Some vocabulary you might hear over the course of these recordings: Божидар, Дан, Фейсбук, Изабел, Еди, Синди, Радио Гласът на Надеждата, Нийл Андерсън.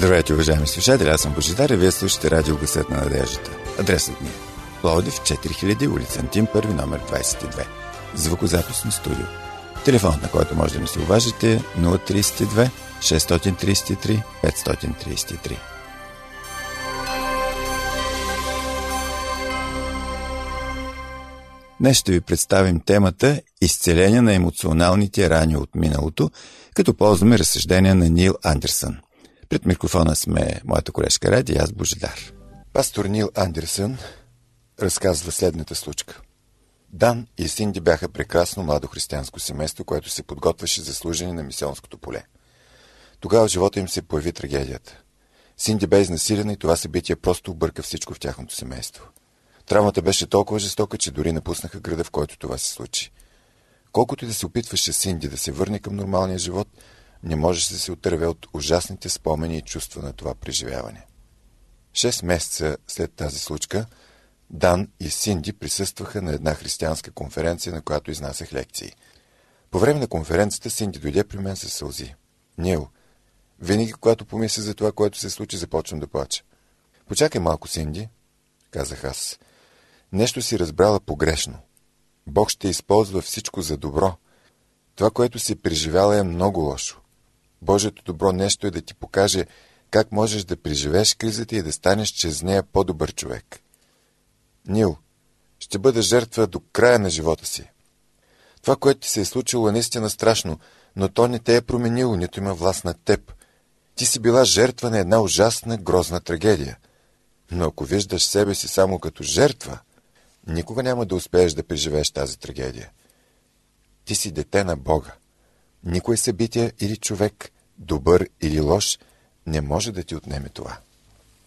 Здравейте, уважаеми слушатели, аз съм Божидар и вие слушате Радио Гласът на Надеждата. Адресът ни е Пловдив, 4000, улица Антим, 1, номер 22. Звукозаписно студио. Телефонът, на който може да ми се обажите, е 032 633 533. Днес ще ви представим темата «Изцеление на емоционалните рани от миналото», като ползваме разсъждения на Нийл Андерсън. Пред микрофона сме моята колежка Еди и аз, Божидар. Пастор Нийл Андерсън разказва следната случка. Дан и Синди бяха прекрасно младо християнско семейство, което се подготвяше за служене на мисионското поле. Тогава в живота им се появи трагедията. Синди бе изнасилена и това събитие просто обърка всичко в тяхното семейство. Травмата беше толкова жестока, че дори напуснаха града, в който това се случи. Колкото и да се опитваше Синди да се върне към нормалния живот, не можеше да се отърве от ужасните спомени и чувства на това преживяване. 6 месеца след тази случка, Дан и Синди присъстваха на една християнска конференция, на която изнасях лекции. По време на конференцията Синди дойде при мен със сълзи. Нил, винаги когато помисля за това, което се случи, започвам да плача. Почакай малко, Синди, казах аз. Нещо си разбрала погрешно. Бог ще използва всичко за добро. Това, което си преживяла, е много лошо. Божието добро нещо е да ти покаже как можеш да преживееш кризата и да станеш чрез нея по-добър човек. Нил, ще бъда жертва до края на живота си. Това, което ти се е случило, е наистина страшно, но то не те е променило, нито има власт над теб. Ти си била жертва на една ужасна, грозна трагедия. Но ако виждаш себе си само като жертва, никога няма да успееш да преживееш тази трагедия. Ти си дете на Бога. Никое събитие или човек, добър или лош, не може да ти отнеме това.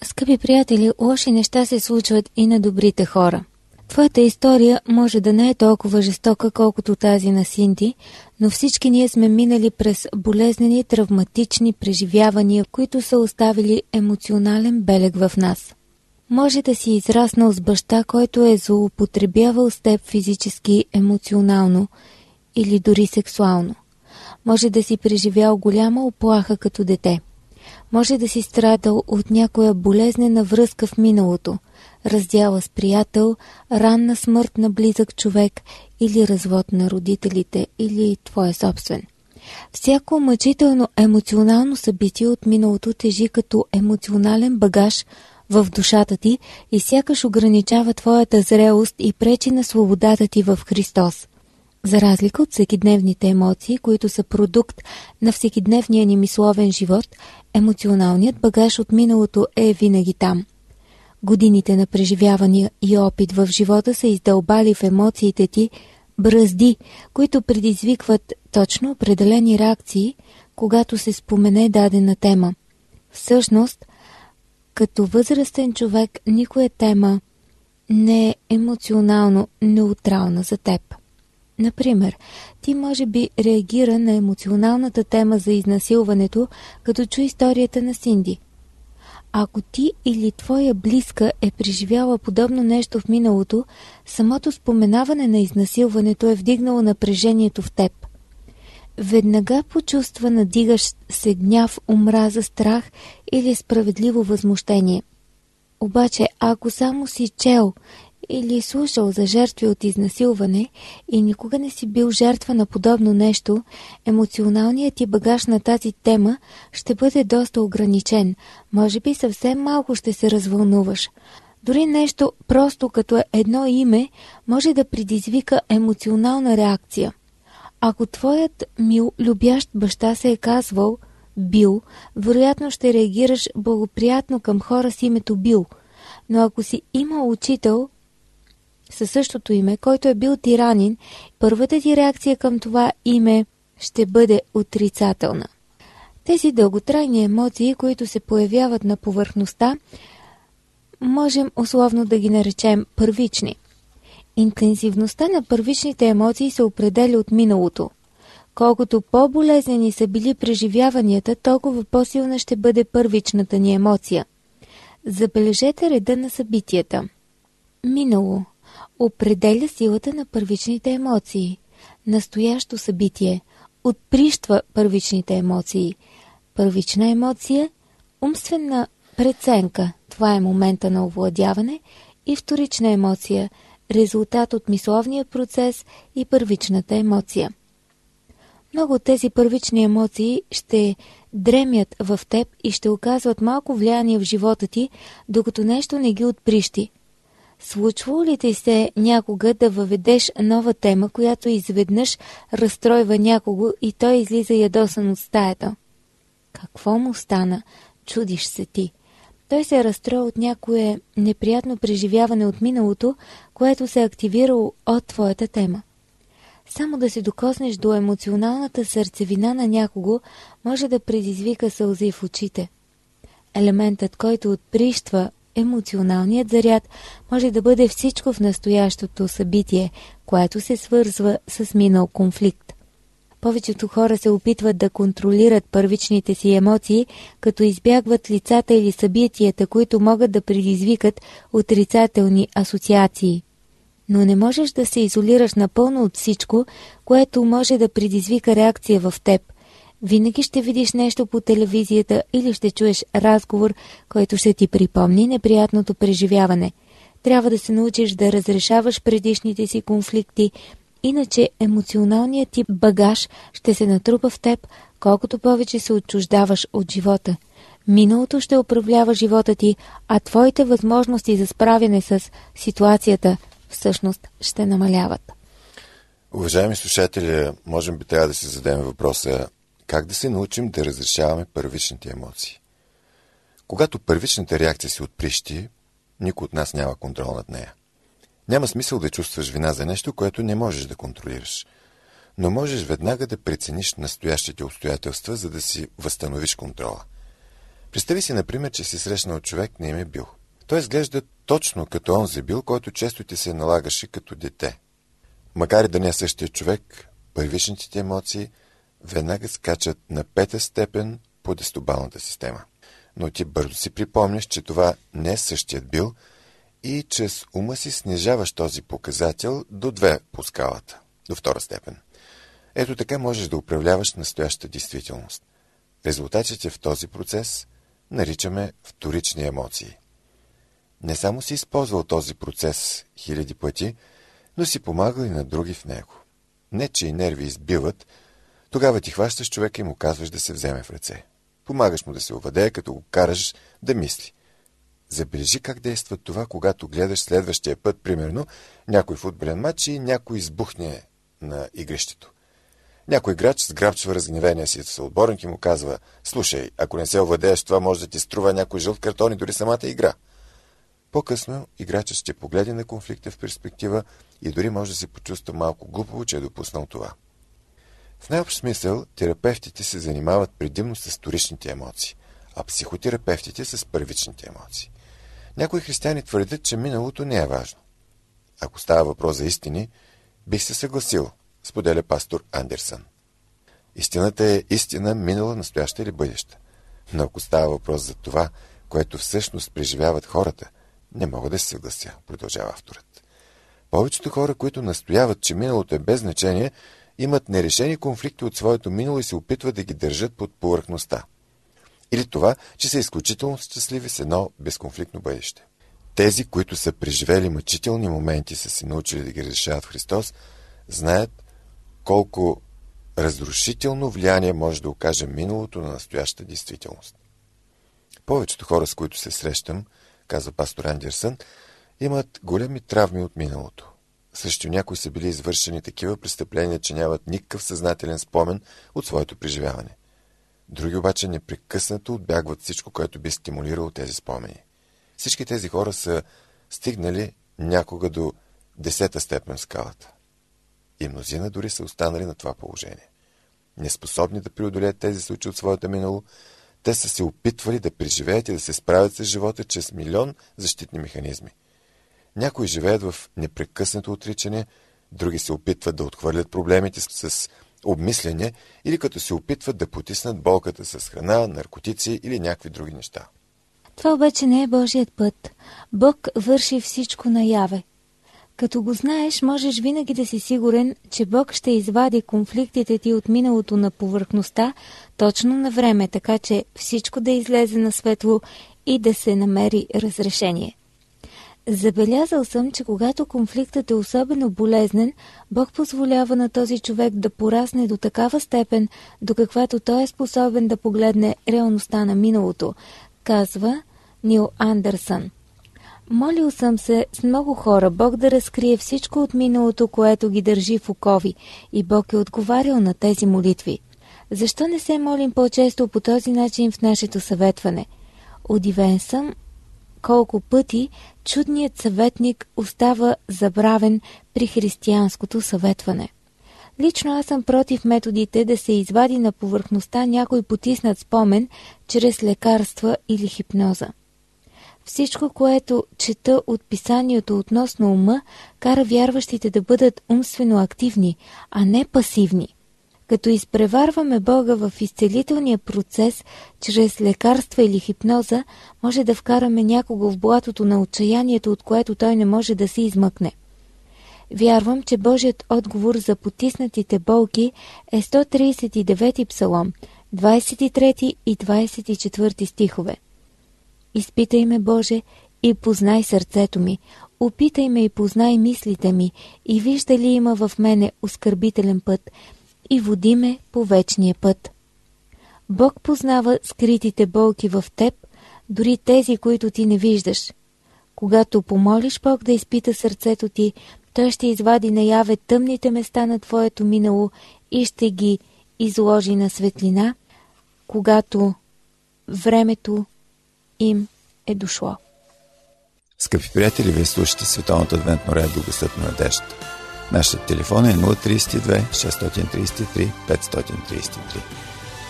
Скъпи приятели, лоши неща се случват и на добрите хора. Твоята история може да не е толкова жестока, колкото тази на Синди, но всички ние сме минали през болезнени, травматични преживявания, които са оставили емоционален белег в нас. Може да си израснал с баща, който е злоупотребявал с теб физически, емоционално или дори сексуално. Може да си преживял голяма оплаха като дете. Може да си страдал от някоя болезнена връзка в миналото, раздяла с приятел, ранна смърт на близък човек или развод на родителите или твоя собствен. Всяко мъчително емоционално събитие от миналото тежи като емоционален багаж в душата ти и сякаш ограничава твоята зрелост и пречи на свободата ти в Христос. За разлика от всекидневните емоции, които са продукт на всекидневния ни мисловен живот, емоционалният багаж от миналото е винаги там. Годините на преживявания и опит в живота са издълбали в емоциите ти бръзди, които предизвикват точно определени реакции, когато се спомене дадена тема. Всъщност, като възрастен човек, никоя тема не е емоционално неутрална за теб. Например, ти може би реагира на емоционалната тема за изнасилването, като чу историята на Синди. Ако ти или твоя близка е преживяла подобно нещо в миналото, самото споменаване на изнасилването е вдигнало напрежението в теб. Веднага почувства надигащ се гняв, омраза, страх или справедливо възмущение. Обаче, ако само си чел или слушал за жертви от изнасилване и никога не си бил жертва на подобно нещо, емоционалният ти багаж на тази тема ще бъде доста ограничен. Може би съвсем малко ще се развълнуваш. Дори нещо просто като едно име може да предизвика емоционална реакция. Ако твоят мил, любящ баща се е казвал Бил, вероятно ще реагираш благоприятно към хора с името Бил. Но ако си имал учител със същото име, който е бил тиранин, първата ти реакция към това име ще бъде отрицателна. Тези дълготрайни емоции, които се появяват на повърхността, можем условно да ги наречем първични. Интензивността на първичните емоции се определя от миналото. Колкото по-болезнени са били преживяванията, толкова по-силна ще бъде първичната ни емоция. Забележете реда на събитията. Минало определя силата на първичните емоции. Настоящо събитие отприщва първичните емоции. Първична емоция Умствена преценка – това е момента на овладяване, и вторична емоция – резултат от мисловния процес и първичната емоция. Много от тези първични емоции ще дремят в теб и ще оказват малко влияние в живота ти, докато нещо не ги отприщи. Случва ли ти се някога да въведеш нова тема, която изведнъж разстройва някого и той излиза ядосан от стаята? Какво му стана? Чудиш се ти. Той се разстрои от някое неприятно преживяване от миналото, което се е активирало от твоята тема. Само да се докоснеш до емоционалната сърцевина на някого може да предизвика сълзи в очите. Елементът, който отприщва емоционалният заряд, може да бъде всичко в настоящото събитие, което се свързва с минал конфликт. Повечето хора се опитват да контролират първичните си емоции, като избягват лицата или събитията, които могат да предизвикат отрицателни асоциации. Но не можеш да се изолираш напълно от всичко, което може да предизвика реакция в теб. Винаги ще видиш нещо по телевизията или ще чуеш разговор, който ще ти припомни неприятното преживяване. Трябва да се научиш да разрешаваш предишните си конфликти, иначе емоционалният ти багаж ще се натрупа в теб, колкото повече се отчуждаваш от живота. Миналото ще управлява живота ти, а твоите възможности за справяне с ситуацията всъщност ще намаляват. Уважаеми слушатели, можем би трябва да си зададем въпроса: как да се научим да разрешаваме първичните емоции? Когато първичната реакция се отприщи, никой от нас няма контрол над нея. Няма смисъл да чувстваш вина за нещо, което не можеш да контролираш. Но можеш веднага да прецениш настоящите обстоятелства, за да си възстановиш контрола. Представи си, например, че си срещнал човек на име Бил. Той изглежда точно като онзи Бил, който често ти се налагаше като дете. Макар и да не е същия човек, първичните емоции веднага скачат на пета степен по десетобалната система. Но ти бързо си припомняш, че това не е същият Бил и чрез ума си снижаваш този показател до 2 по скалата, до 2 степен. Ето така можеш да управляваш настоящата действителност. Резултатите в този процес наричаме вторични емоции. Не само си използвал този процес хиляди пъти, но си помагал и на други в него. Не, че и нерви избиват, тогава ти хващаш човека и му казваш да се вземе в ръце. Помагаш му да се овладее, като го караш да мисли. Забележи как действа това, когато гледаш следващия път, примерно, някой футболен матч и някой избухне на игрището. Някой играч сграбчва разгневения си съотборник и му казва: слушай, ако не се овладееш, това може да ти струва някой жълт картон и дори самата игра. По-късно играчът ще погледне на конфликта в перспектива и дори може да се почувства малко глупо, че е допуснал това. В най-общ смисъл, терапевтите се занимават предимно с вторичните емоции, а психотерапевтите с първичните емоции. Някои християни твърдят, че миналото не е важно. Ако става въпрос за истини, бих се съгласил, споделя пастор Андерсън. Истината е истина, минала, настояща или бъдеща. Но ако става въпрос за това, което всъщност преживяват хората, не мога да се съглася, продължава авторът. Повечето хора, които настояват, че миналото е без значение, имат нерешени конфликти от своето минало и се опитват да ги държат под повърхността. Или това, че са изключително щастливи с едно безконфликтно бъдеще. Тези, които са преживели мъчителни моменти, са се научили да ги разрешават в Христос, знаят колко разрушително влияние може да окаже миналото на настоящата действителност. Повечето хора, с които се срещам, казва пастор Андерсън, имат големи травми от миналото. Срещу някои са били извършени такива престъпления, че нямат никакъв съзнателен спомен от своето преживяване. Други обаче непрекъснато отбягват всичко, което би стимулирало тези спомени. Всички тези хора са стигнали някога до 10-та степен в скалата. И мнозина дори са останали на това положение. Неспособни да преодолеят тези случаи от своето минало, те са се опитвали да преживеят и да се справят с живота чрез милион защитни механизми. Някои живеят в непрекъснато отричане, други се опитват да отхвърлят проблемите с обмислене или като се опитват да потиснат болката с храна, наркотици или някакви други неща. Това обаче не е Божият път. Бог върши всичко наяве. Като го знаеш, можеш винаги да си сигурен, че Бог ще извади конфликтите ти от миналото на повърхността точно на време, така че всичко да излезе на светло и да се намери разрешение. Забелязал съм, че когато конфликтът е особено болезнен, Бог позволява на този човек да порасне до такава степен, до каквато той е способен да погледне реалността на миналото, казва Нийл Андерсън. Молил съм се с много хора Бог да разкрие всичко от миналото, което ги държи в окови, и Бог е отговарял на тези молитви. Защо не се молим по-често по този начин в нашето съветване? Удивен съм колко пъти чудният съветник остава забравен при християнското съветване. Лично аз съм против методите да се извади на повърхността някой потиснат спомен чрез лекарства или хипноза. Всичко, което чета от писанието относно ума, кара вярващите да бъдат умствено активни, а не пасивни. Като изпреварваме Бога в изцелителния процес чрез лекарства или хипноза, може да вкараме някого в блатото на отчаянието, от което той не може да се измъкне. Вярвам, че Божият отговор за потиснатите болки е 139 псалом, 23 и 24 стихове. Изпитай ме, Боже, и познай сърцето ми, опитай ме и познай мислите ми, и виж дали има в мене оскърбителен път, и води ме по вечния път. Бог познава скритите болки в теб, дори тези, които ти не виждаш. Когато помолиш Бог да изпита сърцето ти, Той ще извади наяве тъмните места на твоето минало и ще ги изложи на светлина, когато времето им е дошло. Скъпи приятели, вие слушате Световното адвентно радио Гласът на надеждата. Нашият телефон е 032 633 533.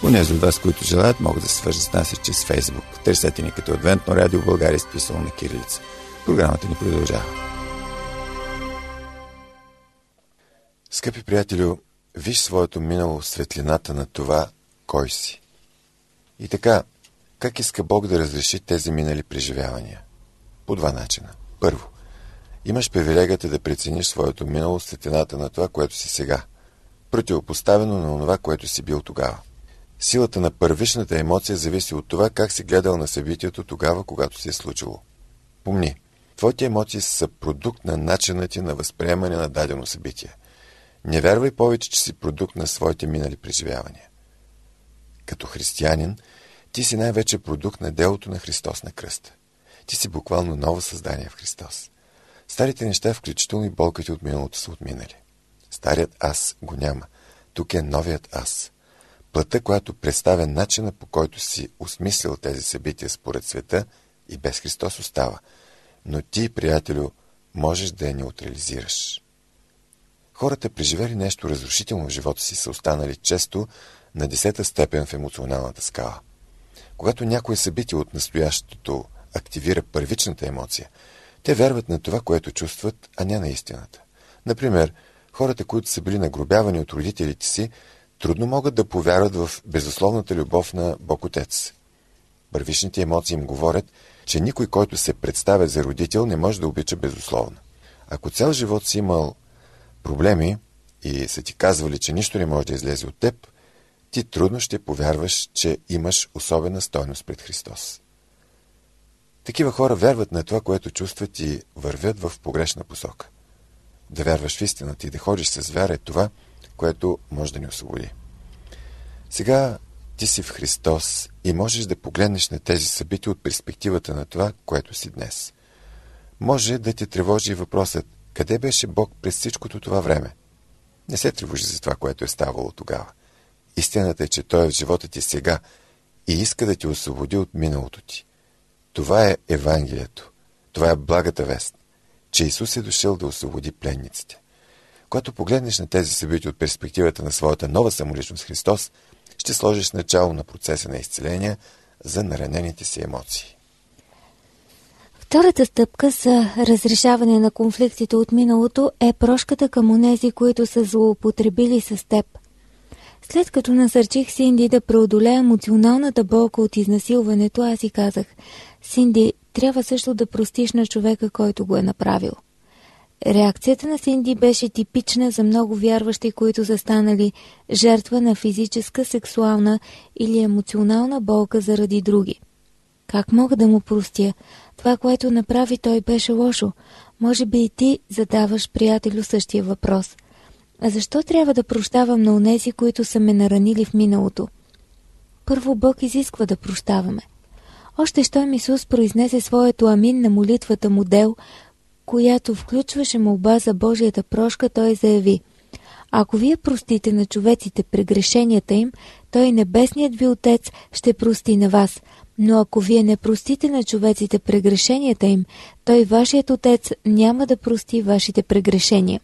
Унези от вас, които желаят, могат да се свържат с нас и чрез Фейсбук. Търсете ни като Адвентно радио България с писал на кирилица. Програмата ни продължава. Скъпи приятелю, виж своето минало в светлината на това, кой си. И така, как иска Бог да разреши тези минали преживявания? По два начина. Първо, имаш привилегията да прецениш своето минало в светлината на това, което си сега, противопоставено на това, което си бил тогава. Силата на първичната емоция зависи от това, как си гледал на събитието тогава, когато се е случило. Помни, твоите емоции са продукт на начина ти на възприемане на дадено събитие. Не вярвай повече, че си продукт на своите минали преживявания. Като християнин, ти си най-вече продукт на делото на Христос на кръста. Ти си буквално ново създание в Христос. Старите неща, включително и болките от миналото, са отминали. Старият аз го няма. Тук е новият аз. Плътта, която представя начина, по който си осмислил тези събития според света и без Христос, остава. Но ти, приятелю, можеш да я неутрализираш. Хората, преживели нещо разрушително в живота си, са останали често на 10-та степен в емоционалната скала. Когато някое събитие от настоящото активира първичната емоция, те вярват на това, което чувстват, а не на истината. Например, хората, които са били нагробявани от родителите си, трудно могат да повярват в безусловната любов на Бог Отец. Първичните емоции им говорят, че никой, който се представя за родител, не може да обича безусловно. Ако цял живот си имал проблеми и са ти казвали, че нищо не може да излезе от теб, ти трудно ще повярваш, че имаш особена стойност пред Христос. Такива хора вярват на това, което чувстват, и вървят в погрешна посока. Да вярваш в истината и да ходиш с вяра е това, което може да ни освободи. Сега ти си в Христос и можеш да погледнеш на тези събития от перспективата на това, което си днес. Може да ти тревожи и въпросът: къде беше Бог през всичкото това време? Не се тревожи за това, което е ставало тогава. Истината е, че Той е в живота ти сега и иска да ти освободи от миналото ти. Това е Евангелието. Това е благата вест, че Исус е дошъл да освободи пленниците. Когато погледнеш на тези събития от перспективата на своята нова самоличност Христос, ще сложиш начало на процеса на изцеление за наранените си емоции. Втората стъпка за разрешаване на конфликтите от миналото е прошката към онези, които са злоупотребили с теб. След като насърчих Синди да преодолее емоционалната болка от изнасилването, аз си казах: Синди, трябва също да простиш на човека, който го е направил. Реакцията на Синди беше типична за много вярващи, които са станали жертва на физическа, сексуална или емоционална болка заради други. Как мога да му простя? Това, което направи той, беше лошо. Може би и ти задаваш, приятелю, същия въпрос. А защо трябва да прощавам на онези, които са ме наранили в миналото? Първо, Бог изисква да прощаваме. Още щом Исус произнесе своето амин на молитвата му дел, която включваше молба за Божията прошка, той заяви: ако вие простите на човеците прегрешенията им, той небесният ви Отец ще прости на вас. Но ако вие не простите на човеците прегрешенията им, той вашият Отец няма да прости вашите прегрешения.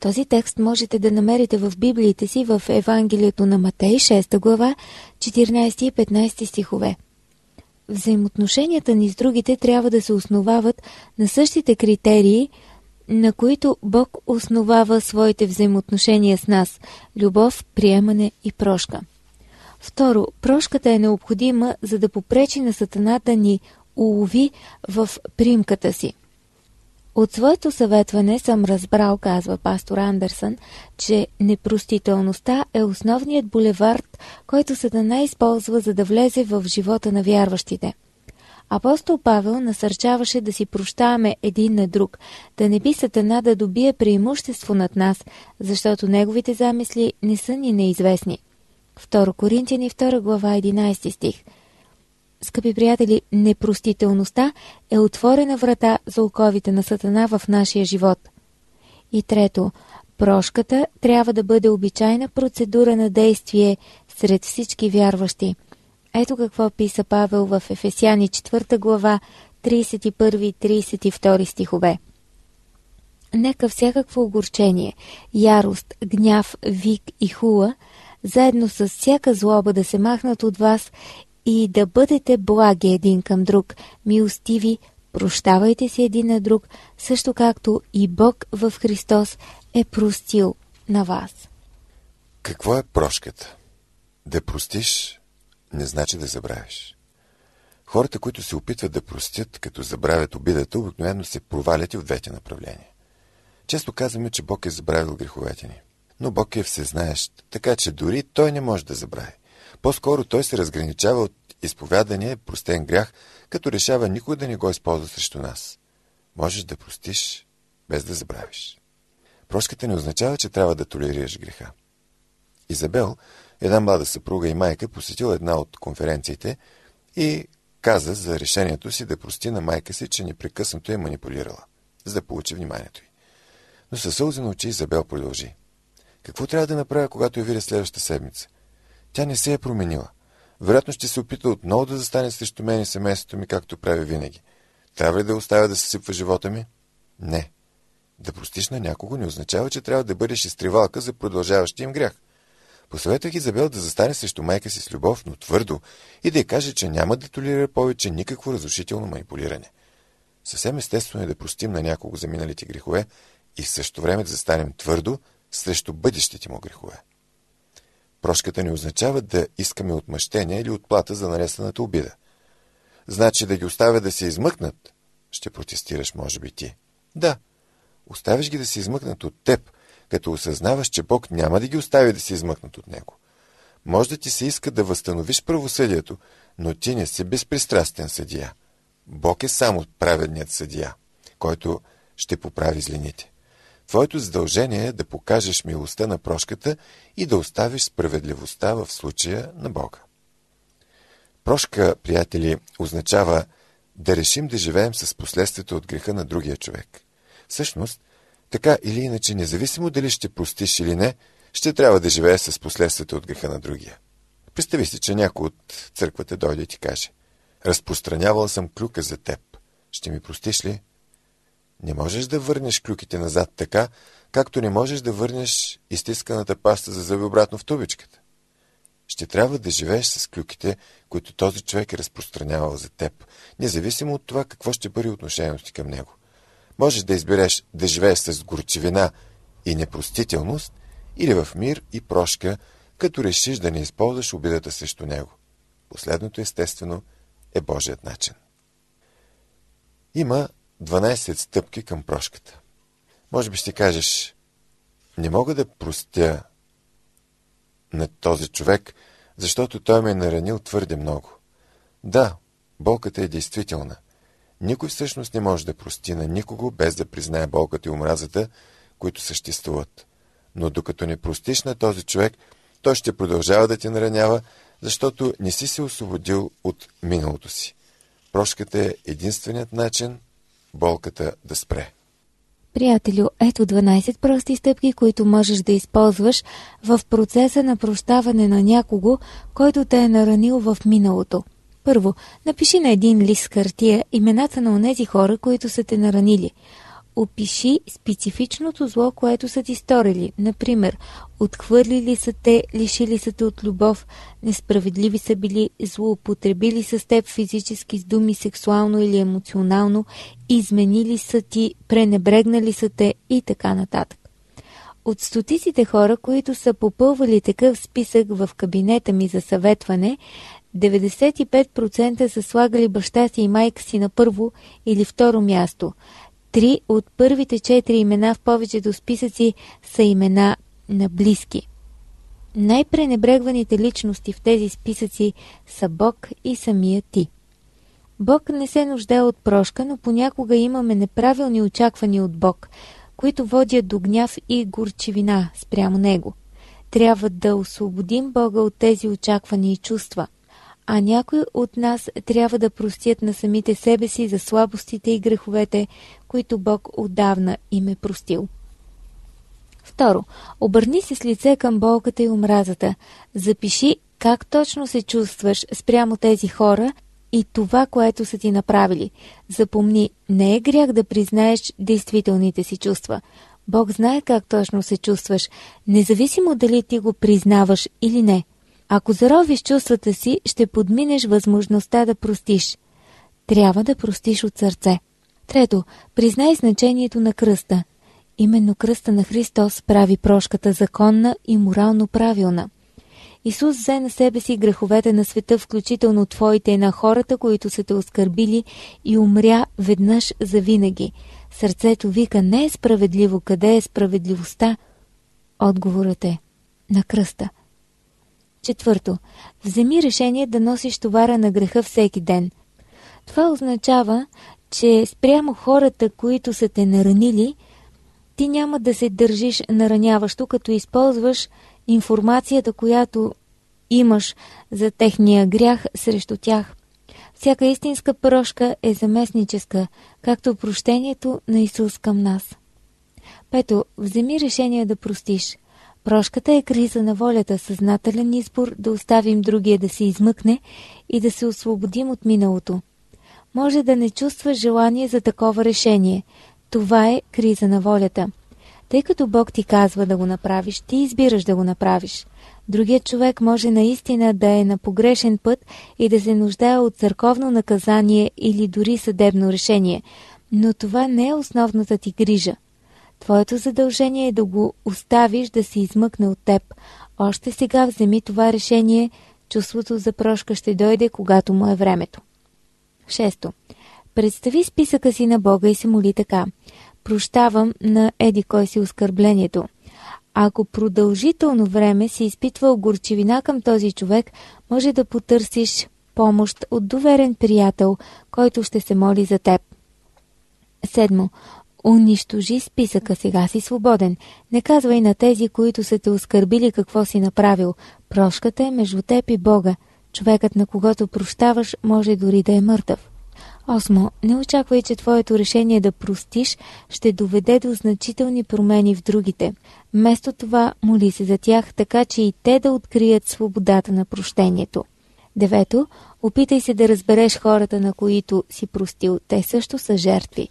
Този текст можете да намерите в Библиите си в Евангелието на Матей 6 глава 14 и 15 стихове. Взаимоотношенията ни с другите трябва да се основават на същите критерии, на които Бог основава своите взаимоотношения с нас – любов, приемане и прошка. Второ, прошката е необходима, за да попречи на сатаната ни улови в примката си. От своето съветване съм разбрал, казва пастор Андерсън, че непростителността е основният булевард, който Сатана използва, за да влезе в живота на вярващите. Апостол Павел насърчаваше да си прощаваме един на друг, да не би Сатана да добие преимущество над нас, защото неговите замисли не са ни неизвестни. 2 Коринтияни 2 глава 11 стих. Скъпи приятели, непростителността е отворена врата за оковите на Сатана в нашия живот. И трето, прошката трябва да бъде обичайна процедура на действие сред всички вярващи. Ето какво писа Павел в Ефесяни 4 глава 31 и 32 стихове. Нека всякакво огорчение, ярост, гняв, вик и хула, заедно с всяка злоба да се махнат от вас и да бъдете благи един към друг, милостиви, прощавайте се един на друг, също както и Бог в Христос е простил на вас. Какво е прошката? Да простиш не значи да забравиш. Хората, които се опитват да простят, като забравят обидата, обикновено се провалят и в двете направления. Често казваме, че Бог е забравил греховете ни. Но Бог е всезнаещ, така че дори Той не може да забрави. По-скоро Той се разграничава от изповядания, простен грях, като решава никой да не го използва срещу нас. Можеш да простиш, без да забравиш. Прошката не означава, че трябва да толерираш греха. Изабел, една млада съпруга и майка, посетила една от конференциите и каза за решението си да прости на майка си, че непрекъснато е манипулирала, за да получи вниманието й. Но със сълзи на очи Изабел продължи: какво трябва да направя, когато я видя следващата седмица? Тя не се е променила. Вероятно ще се опита отново да застане срещу мен и семейството ми, както прави винаги. Трябва ли да оставя да съсипва живота ми? Не. Да простиш на някого не означава, че трябва да бъдеш изтривалка за продължаващия им грях. Посъветвах Изабел да застане срещу майка си с любов, но твърдо, и да й каже, че няма да толерира повече никакво разрушително манипулиране. Съвсем естествено е да простим на някого за миналите грехове и в същото време да застанем твърдо срещу бъдещите му грехове. Прошката не означава да искаме отмъщение или отплата за нанесената обида. Значи да ги оставя да се измъкнат, ще протестираш, може би, ти. Да, оставиш ги да се измъкнат от теб, като осъзнаваш, че Бог няма да ги остави да се измъкнат от Него. Може да ти се иска да възстановиш правосъдието, но ти не си безпристрастен съдия. Бог е само праведният съдия, който ще поправи злените. Твоето задължение е да покажеш милостта на прошката и да оставиш справедливостта в случая на Бога. Прошка, приятели, означава да решим да живеем с последствията от греха на другия човек. Всъщност, така или иначе, независимо дали ще простиш или не, ще трябва да живееш с последствията от греха на другия. Представи си, че някой от църквата дойде и ти каже: разпространявал съм клюка за теб. Ще ми простиш ли? Не можеш да върнеш клюките назад така, както не можеш да върнеш изтисканата паста за зъби обратно в тубичката. Ще трябва да живееш с клюките, които този човек е разпространявал за теб, независимо от това какво ще бъде отношението ти към него. Можеш да избереш да живееш с горчивина и непростителност или в мир и прошка, като решиш да не използваш обидата срещу него. Последното, естествено, е Божият начин. Има 12 стъпки към прошката. Може би ще кажеш, не мога да простя на този човек, защото той ме е наранил твърде много. Да, болката е действителна. Никой всъщност не може да прости на никого, без да признае болката и омразата, които съществуват. Но докато не простиш на този човек, той ще продължава да те наранява, защото не си се освободил от миналото си. Прошката е единственият начин болката да спре. Приятелю, ето 12 прости стъпки, които можеш да използваш в процеса на прощаване на някого, който те е наранил в миналото. Първо, напиши на един лист хартия имената на онези хора, които са те наранили. Опиши специфичното зло, което са ти сторили. Например, отхвърлили са те, лишили са те от любов, несправедливи са били, злоупотребили с теб физически с думи, сексуално или емоционално, изменили са ти, пренебрегнали са те и така нататък. От стотиците хора, които са попълвали такъв списък в кабинета ми за съветване, 95% са слагали баща си и майка си на първо или второ място. 3 от първите 4 имена в повечето списъци са имена на близки. Най-пренебрегваните личности в тези списъци са Бог и самия ти. Бог не се нуждае от прошка, но понякога имаме неправилни очаквания от Бог, които водят до гняв и горчивина спрямо Него. Трябва да освободим Бога от тези очаквания и чувства. А някои от нас трябва да простят на самите себе си за слабостите и греховете, които Бог отдавна им е простил. Второ, обърни се с лице към болката и омразата. Запиши как точно се чувстваш спрямо тези хора и това, което са ти направили. Запомни, не е грях да признаеш действителните си чувства. Бог знае как точно се чувстваш, независимо дали ти го признаваш или не. Ако заровиш чувствата си, ще подминеш възможността да простиш. Трябва да простиш от сърце. Трето, признай значението на кръста. Именно кръста на Христос прави прошката законна и морално правилна. Исус взе на себе си греховете на света, включително твоите и на хората, които са те оскърбили, и умря веднъж завинаги. Сърцето вика, не е справедливо, къде е справедливостта? Отговорът е на кръста. Четвърто, вземи решение да носиш товара на греха всеки ден. Това означава, че спрямо хората, които са те наранили, ти няма да се държиш нараняващо, като използваш информацията, която имаш за техния грях срещу тях. Всяка истинска прошка е заместническа, както прощението на Исус към нас. Пето, вземи решение да простиш. Прошката е криза на волята, съзнателен избор да оставим другия да се измъкне и да се освободим от миналото. Може да не чувстваш желание за такова решение. Това е криза на волята. Тъй като Бог ти казва да го направиш, ти избираш да го направиш. Другият човек може наистина да е на погрешен път и да се нуждае от църковно наказание или дори съдебно решение, но това не е основната ти грижа. Твоето задължение е да го оставиш да се измъкне от теб. Още сега вземи това решение, чувството за прошка ще дойде, когато му е времето. Шесто. Представи списъка си на Бога и се моли така. Прощавам на еди кой си оскърблението. Ако продължително време си изпитвал горчивина към този човек, може да потърсиш помощ от доверен приятел, който ще се моли за теб. Седмо. Унищожи списъка, сега си свободен. Не казвай на тези, които са те оскърбили, какво си направил. Прошката е между теб и Бога. Човекът, на когото прощаваш, може дори да е мъртъв. Осмо, не очаквай, че твоето решение да простиш ще доведе до значителни промени в другите. Вместо това, моли се за тях, така че и те да открият свободата на прощението. Девето, опитай се да разбереш хората, на които си простил. Те също са жертви.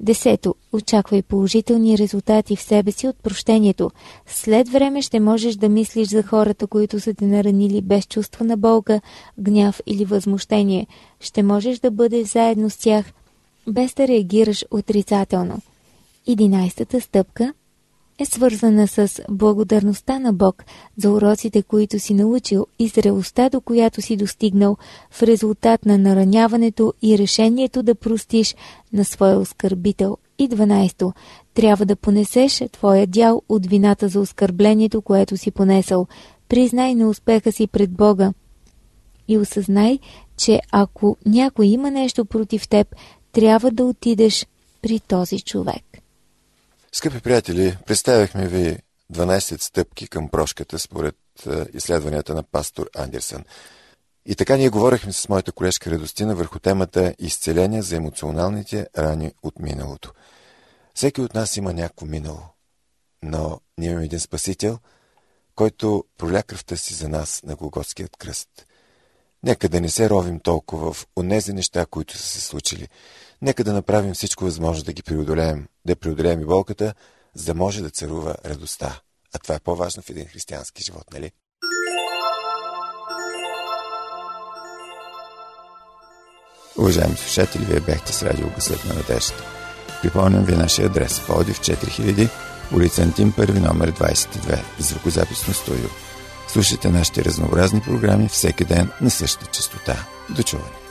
Десето, очаквай положителни резултати в себе си от прощението. След време ще можеш да мислиш за хората, които са те наранили, без чувство на болка, гняв или възмущение. Ще можеш да бъдеш заедно с тях, без да реагираш отрицателно. 11-та стъпка е свързана с благодарността на Бог за уроците, които си научил и зрелостта, до която си достигнал в резултат на нараняването и решението да простиш на своя оскърбител. И 12. Трябва да понесеш твоя дял от вината за оскърблението, което си понесъл. Признай неуспеха си пред Бога и осъзнай, че ако някой има нещо против теб, трябва да отидеш при този човек. Скъпи приятели, представяхме ви 12 стъпки към прошката според изследванията на пастор Андерсън. И така ние говорихме с моята колежка Радостина върху темата изцеление за емоционалните рани от миналото. Всеки от нас има някакво минало, но ние имаме един Спасител, който проля кръвта си за нас на Голготският кръст. Нека да не се ровим толкова в онези неща, които са се случили. Нека да направим всичко възможно да ги преодолеем, да преодолеем и болката, за да може да царува радостта. А това е по-важно в един християнски живот, нали? Уважаеми слушатели, вие бяхте с Радио Гласът на Надеждата. Припомням ви нашия адрес: Пловдив 4000, улица Антим 1, номер 22, звукозаписно студио. Слушайте нашите разнообразни програми всеки ден на същата честота. До чуване!